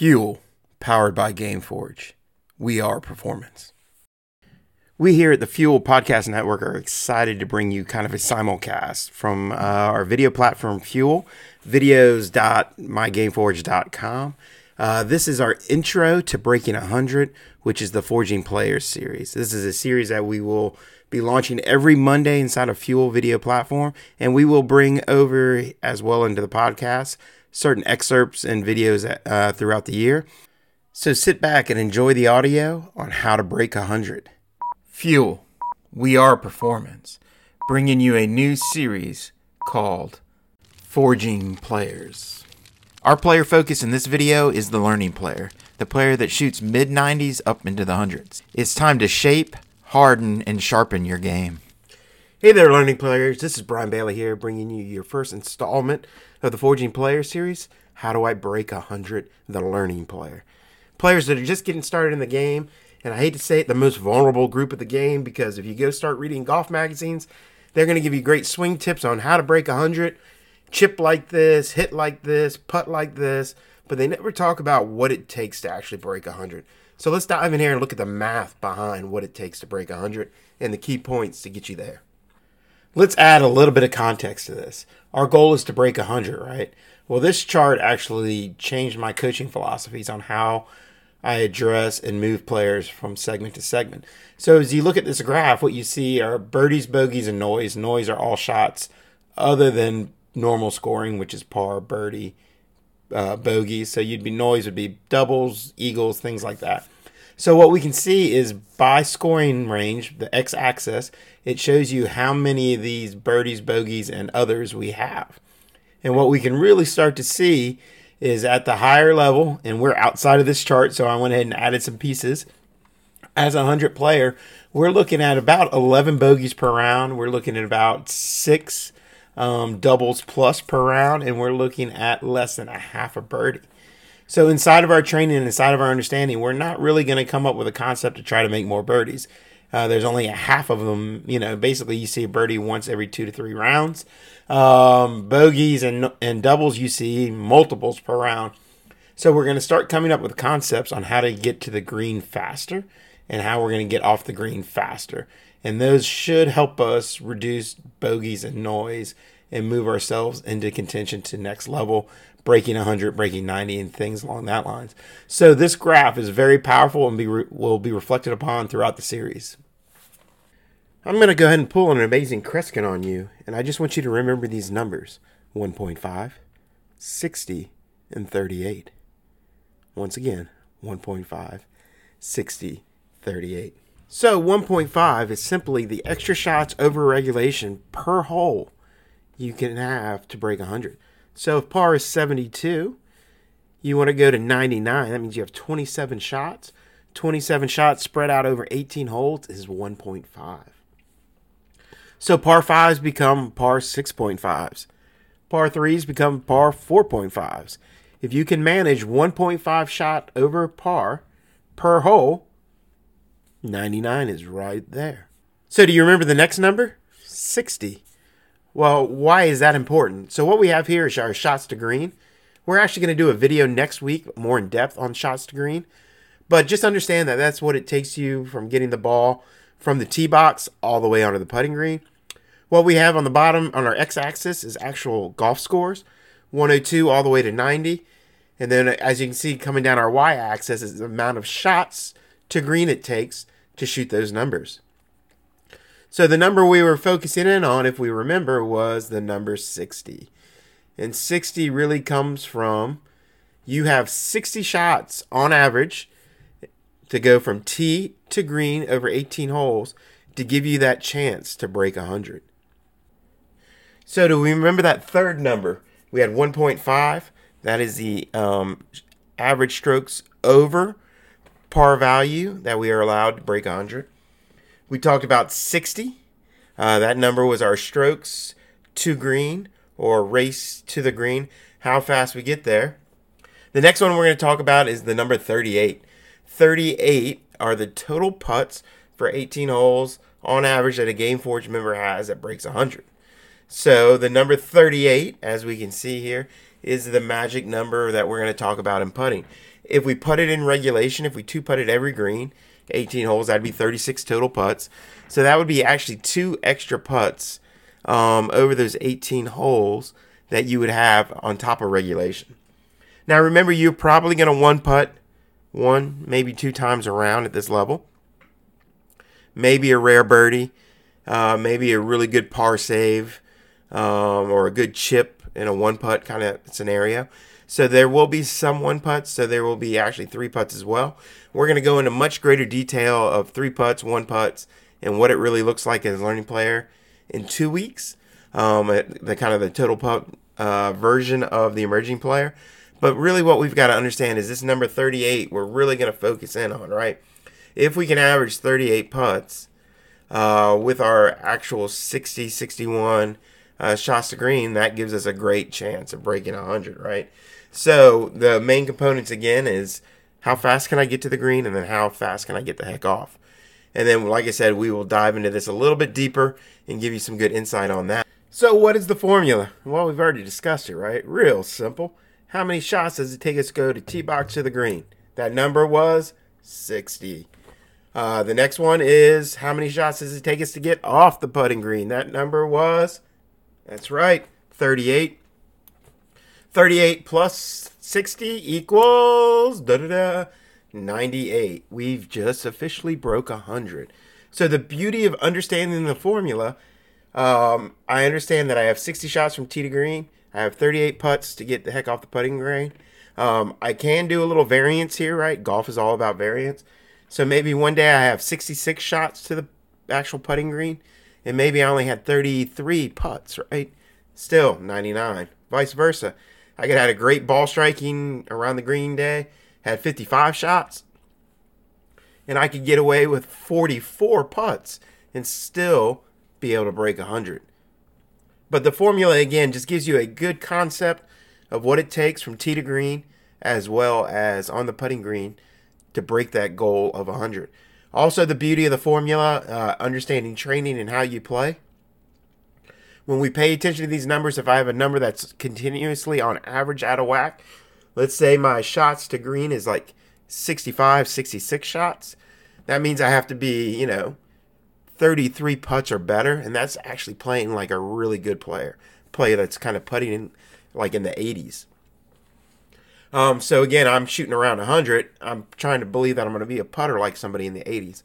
Fuel, powered by Gameforge. We are performance. We here at the Fuel Podcast Network are excited to bring you kind of a simulcast from our video platform, Fuel, videos.mygameforge.com. This is our intro to Breaking 100, which is the Forging Players series. This is a series that we will be launching every Monday inside of Fuel Video Platform, and we will bring over as well into the podcast certain excerpts and videos throughout the year. So sit back and enjoy the audio on how to break 100. Fuel, we are performance, bringing you a new series called Forging Players. Our player focus in this video is the learning player, the player that shoots mid-90s up into the hundreds. It's time to shape, harden, and sharpen your game. Hey there, learning players. This is Brian Bailey here, bringing you your first installment of the Forging Player series, How Do I Break 100, the Learning Player. Players that are just getting started in the game, and I hate to say it, the most vulnerable group of the game, because if you go start reading golf magazines, they're going to give you great swing tips on how to break 100, chip like this, hit like this, putt like this, but they never talk about what it takes to actually break 100. So let's dive in here and look at the math behind what it takes to break 100 and the key points to get you there. Let's add a little bit of context to this. Our goal is to break 100, right? Well, this chart actually changed my coaching philosophies on how I address and move players from segment to segment. So as you look at this graph, what you see are birdies, bogeys, and noise. Noise are all shots other than normal scoring, which is par, birdie, bogey. So noise would be doubles, eagles, things like that. So what we can see is by scoring range, the x-axis, it shows you how many of these birdies, bogeys, and others we have. And what we can really start to see is at the higher level, and we're outside of this chart, so I went ahead and added some pieces. As a 100 player, we're looking at about 11 bogeys per round. We're looking at about 6 doubles plus per round, and we're looking at less than a half a birdie. So inside of our training and inside of our understanding, we're not really going to come up with a concept to try to make more birdies. There's only a half of them. Basically you see a birdie once every 2 to 3 rounds. Bogeys and doubles, you see multiples per round. So we're going to start coming up with concepts on how to get to the green faster and how we're going to get off the green faster. And those should help us reduce bogeys and noise and move ourselves into contention to next level, breaking 100, breaking 90, and things along that lines. So this graph is very powerful and will be reflected upon throughout the series. I'm going to go ahead and pull an amazing Kreskin on you, and I just want you to remember these numbers, 1.5, 60, and 38. Once again, 1.5, 60, 38. So 1.5 is simply the extra shots over regulation per hole you can have to break 100. So if par is 72, you want to go to 99. That means you have 27 shots. 27 shots spread out over 18 holes is 1.5. So par 5s become par 6.5s. Par 3s become par 4.5s. If you can manage 1.5 shot over par per hole, 99 is right there. So do you remember the next number? 60. Well, why is that important? So what we have here is our shots to green. We're actually going to do a video next week more in depth on shots to green. But just understand that that's what it takes you from getting the ball from the tee box all the way onto the putting green. What we have on the bottom on our x-axis is actual golf scores, 102 all the way to 90. And then as you can see coming down our y-axis is the amount of shots to green it takes to shoot those numbers. So the number we were focusing in on, if we remember, was the number 60. And 60 really comes from you have 60 shots on average to go from tee to green over 18 holes to give you that chance to break 100. So do we remember that third number? We had 1.5. That is the average strokes over par value that we are allowed to break 100. We talked about 60. That number was our strokes to green or race to the green, how fast we get there. The next one we're going to talk about is the number 38. 38 are the total putts for 18 holes on average that a Gameforge member has that breaks 100. So the number 38, as we can see here, is the magic number that we're going to talk about in putting. If we put it in regulation, if we two putted every green, 18 holes, that'd be 36 total putts. So that would be actually two extra putts over those 18 holes that you would have on top of regulation. Now remember, you're probably going to one putt one, maybe two times around at this level. Maybe a rare birdie, maybe a really good par save, or a good chip in a one putt kind of scenario. So there will be some one putts, so there will be actually three putts as well. We're going to go into much greater detail of three putts, one putts, and what it really looks like as a learning player in 2 weeks. The kind of the total putt version of the emerging player. But really what we've got to understand is this number 38 we're really going to focus in on, right? If we can average 38 putts with our actual 60, 61 shots to green, that gives us a great chance of breaking 100, right? So the main components, again, is how fast can I get to the green, and then how fast can I get the heck off? And then, like I said, we will dive into this a little bit deeper and give you some good insight on that. So what is the formula? Well, we've already discussed it, right? Real simple. How many shots does it take us to go to tee box to the green? That number was 60. The next one is how many shots does it take us to get off the putting green? That number was, that's right, 38. 38 plus 60 equals 98. We've just officially broke 100. So the beauty of understanding the formula, I understand that I have 60 shots from tee to green. I have 38 putts to get the heck off the putting green. I can do a little variance here, right? Golf is all about variance. So maybe one day I have 66 shots to the actual putting green, and maybe I only had 33 putts, right? Still 99. Vice versa. I could have had a great ball striking around the green day, had 55 shots, and I could get away with 44 putts and still be able to break 100. But the formula, again, just gives you a good concept of what it takes from tee to green as well as on the putting green to break that goal of 100. Also, the beauty of the formula, understanding training and how you play. When we pay attention to these numbers, if I have a number that's continuously on average out of whack, let's say my shots to green is like 65, 66 shots. That means I have to be, 33 putts or better, and that's actually playing like a really good player that's kind of putting in like in the 80s. So again, I'm shooting around 100. I'm trying to believe that I'm going to be a putter like somebody in the 80s.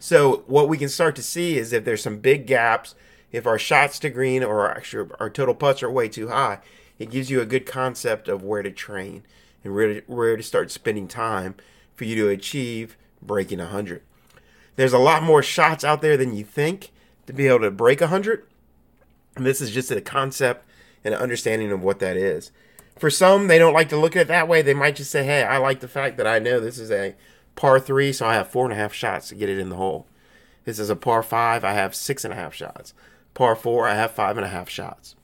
So what we can start to see is if there's some big gaps, if our shots to green or our total putts are way too high, it gives you a good concept of where to train and where to start spending time for you to achieve breaking 100. There's a lot more shots out there than you think to be able to break 100. And this is just a concept and an understanding of what that is. For some, they don't like to look at it that way. They might just say, hey, I like the fact that I know this is a par 3, so I have 4.5 shots to get it in the hole. This is a par 5, I have 6.5 shots. Par 4, I have 5.5 shots.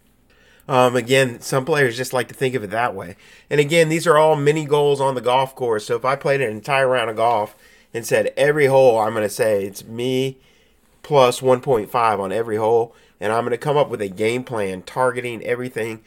Again, some players just like to think of it that way. And again, these are all mini goals on the golf course. So if I played an entire round of golf and said every hole, I'm going to say it's me plus 1.5 on every hole, and I'm going to come up with a game plan targeting everything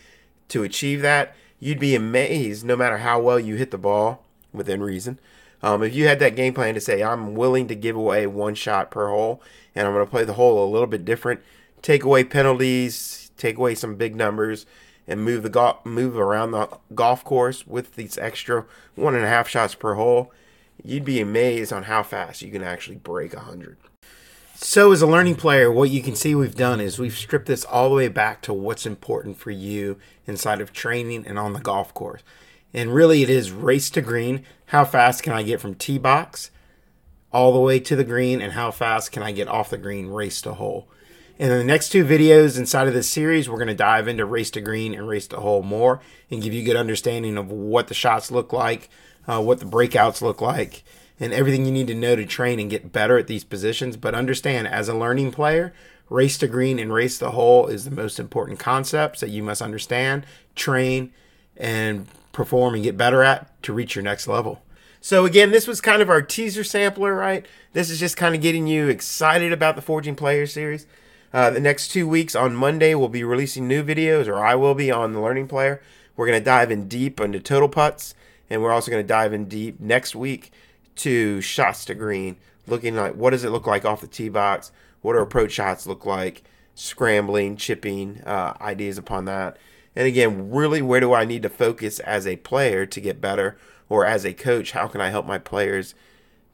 to achieve that, you'd be amazed no matter how well you hit the ball within reason. If you had that game plan to say, I'm willing to give away one shot per hole, and I'm going to play the hole a little bit different, take away penalties, take away some big numbers, and move around the golf course with these extra 1.5 shots per hole, you'd be amazed on how fast you can actually break 100. So as a learning player, what you can see we've done is we've stripped this all the way back to what's important for you inside of training and on the golf course. And really it is race to green. How fast can I get from tee box all the way to the green, and how fast can I get off the green, race to hole. And in the next two videos inside of this series, we're going to dive into race to green and race to hole more and give you a good understanding of what the shots look like, what the breakouts look like, and everything you need to know to train and get better at these positions. But understand, as a learning player, race to green and race to hole is the most important concepts that you must understand, train, and perform and get better at to reach your next level. So again, this was kind of our teaser sampler, right? This is just kind of getting you excited about the Forging Players series. The next 2 weeks, on Monday, we'll be releasing new videos, or I will be, on the Learning Player. We're going to dive in deep into total putts, and we're also going to dive in deep next week to shots to green, looking at what does it look like off the tee box, what do approach shots look like, scrambling, chipping, ideas upon that. And again, really, where do I need to focus as a player to get better, or as a coach, how can I help my players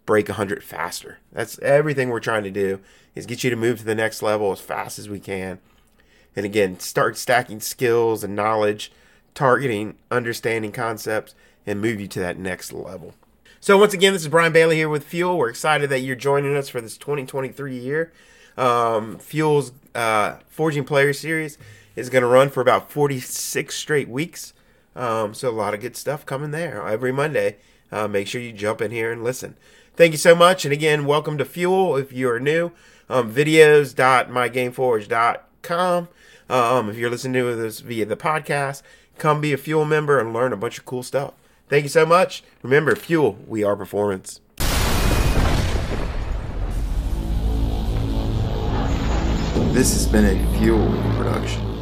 break 100 faster? That's everything we're trying to do, is get you to move to the next level as fast as we can. And again, start stacking skills and knowledge, targeting, understanding concepts, and move you to that next level. So once again, this is Brian Bailey here with Fuel. We're excited that you're joining us for this 2023 year. Fuel's Forging Players series is going to run for about 46 straight weeks. So a lot of good stuff coming there every Monday. Make sure you jump in here and listen. Thank you so much. And again, welcome to Fuel if you are new. Videos.mygameforge.com. If you're listening to this via the podcast, come be a Fuel member and learn a bunch of cool stuff. Thank you so much. Remember, Fuel, we are performance. This has been a Fuel production.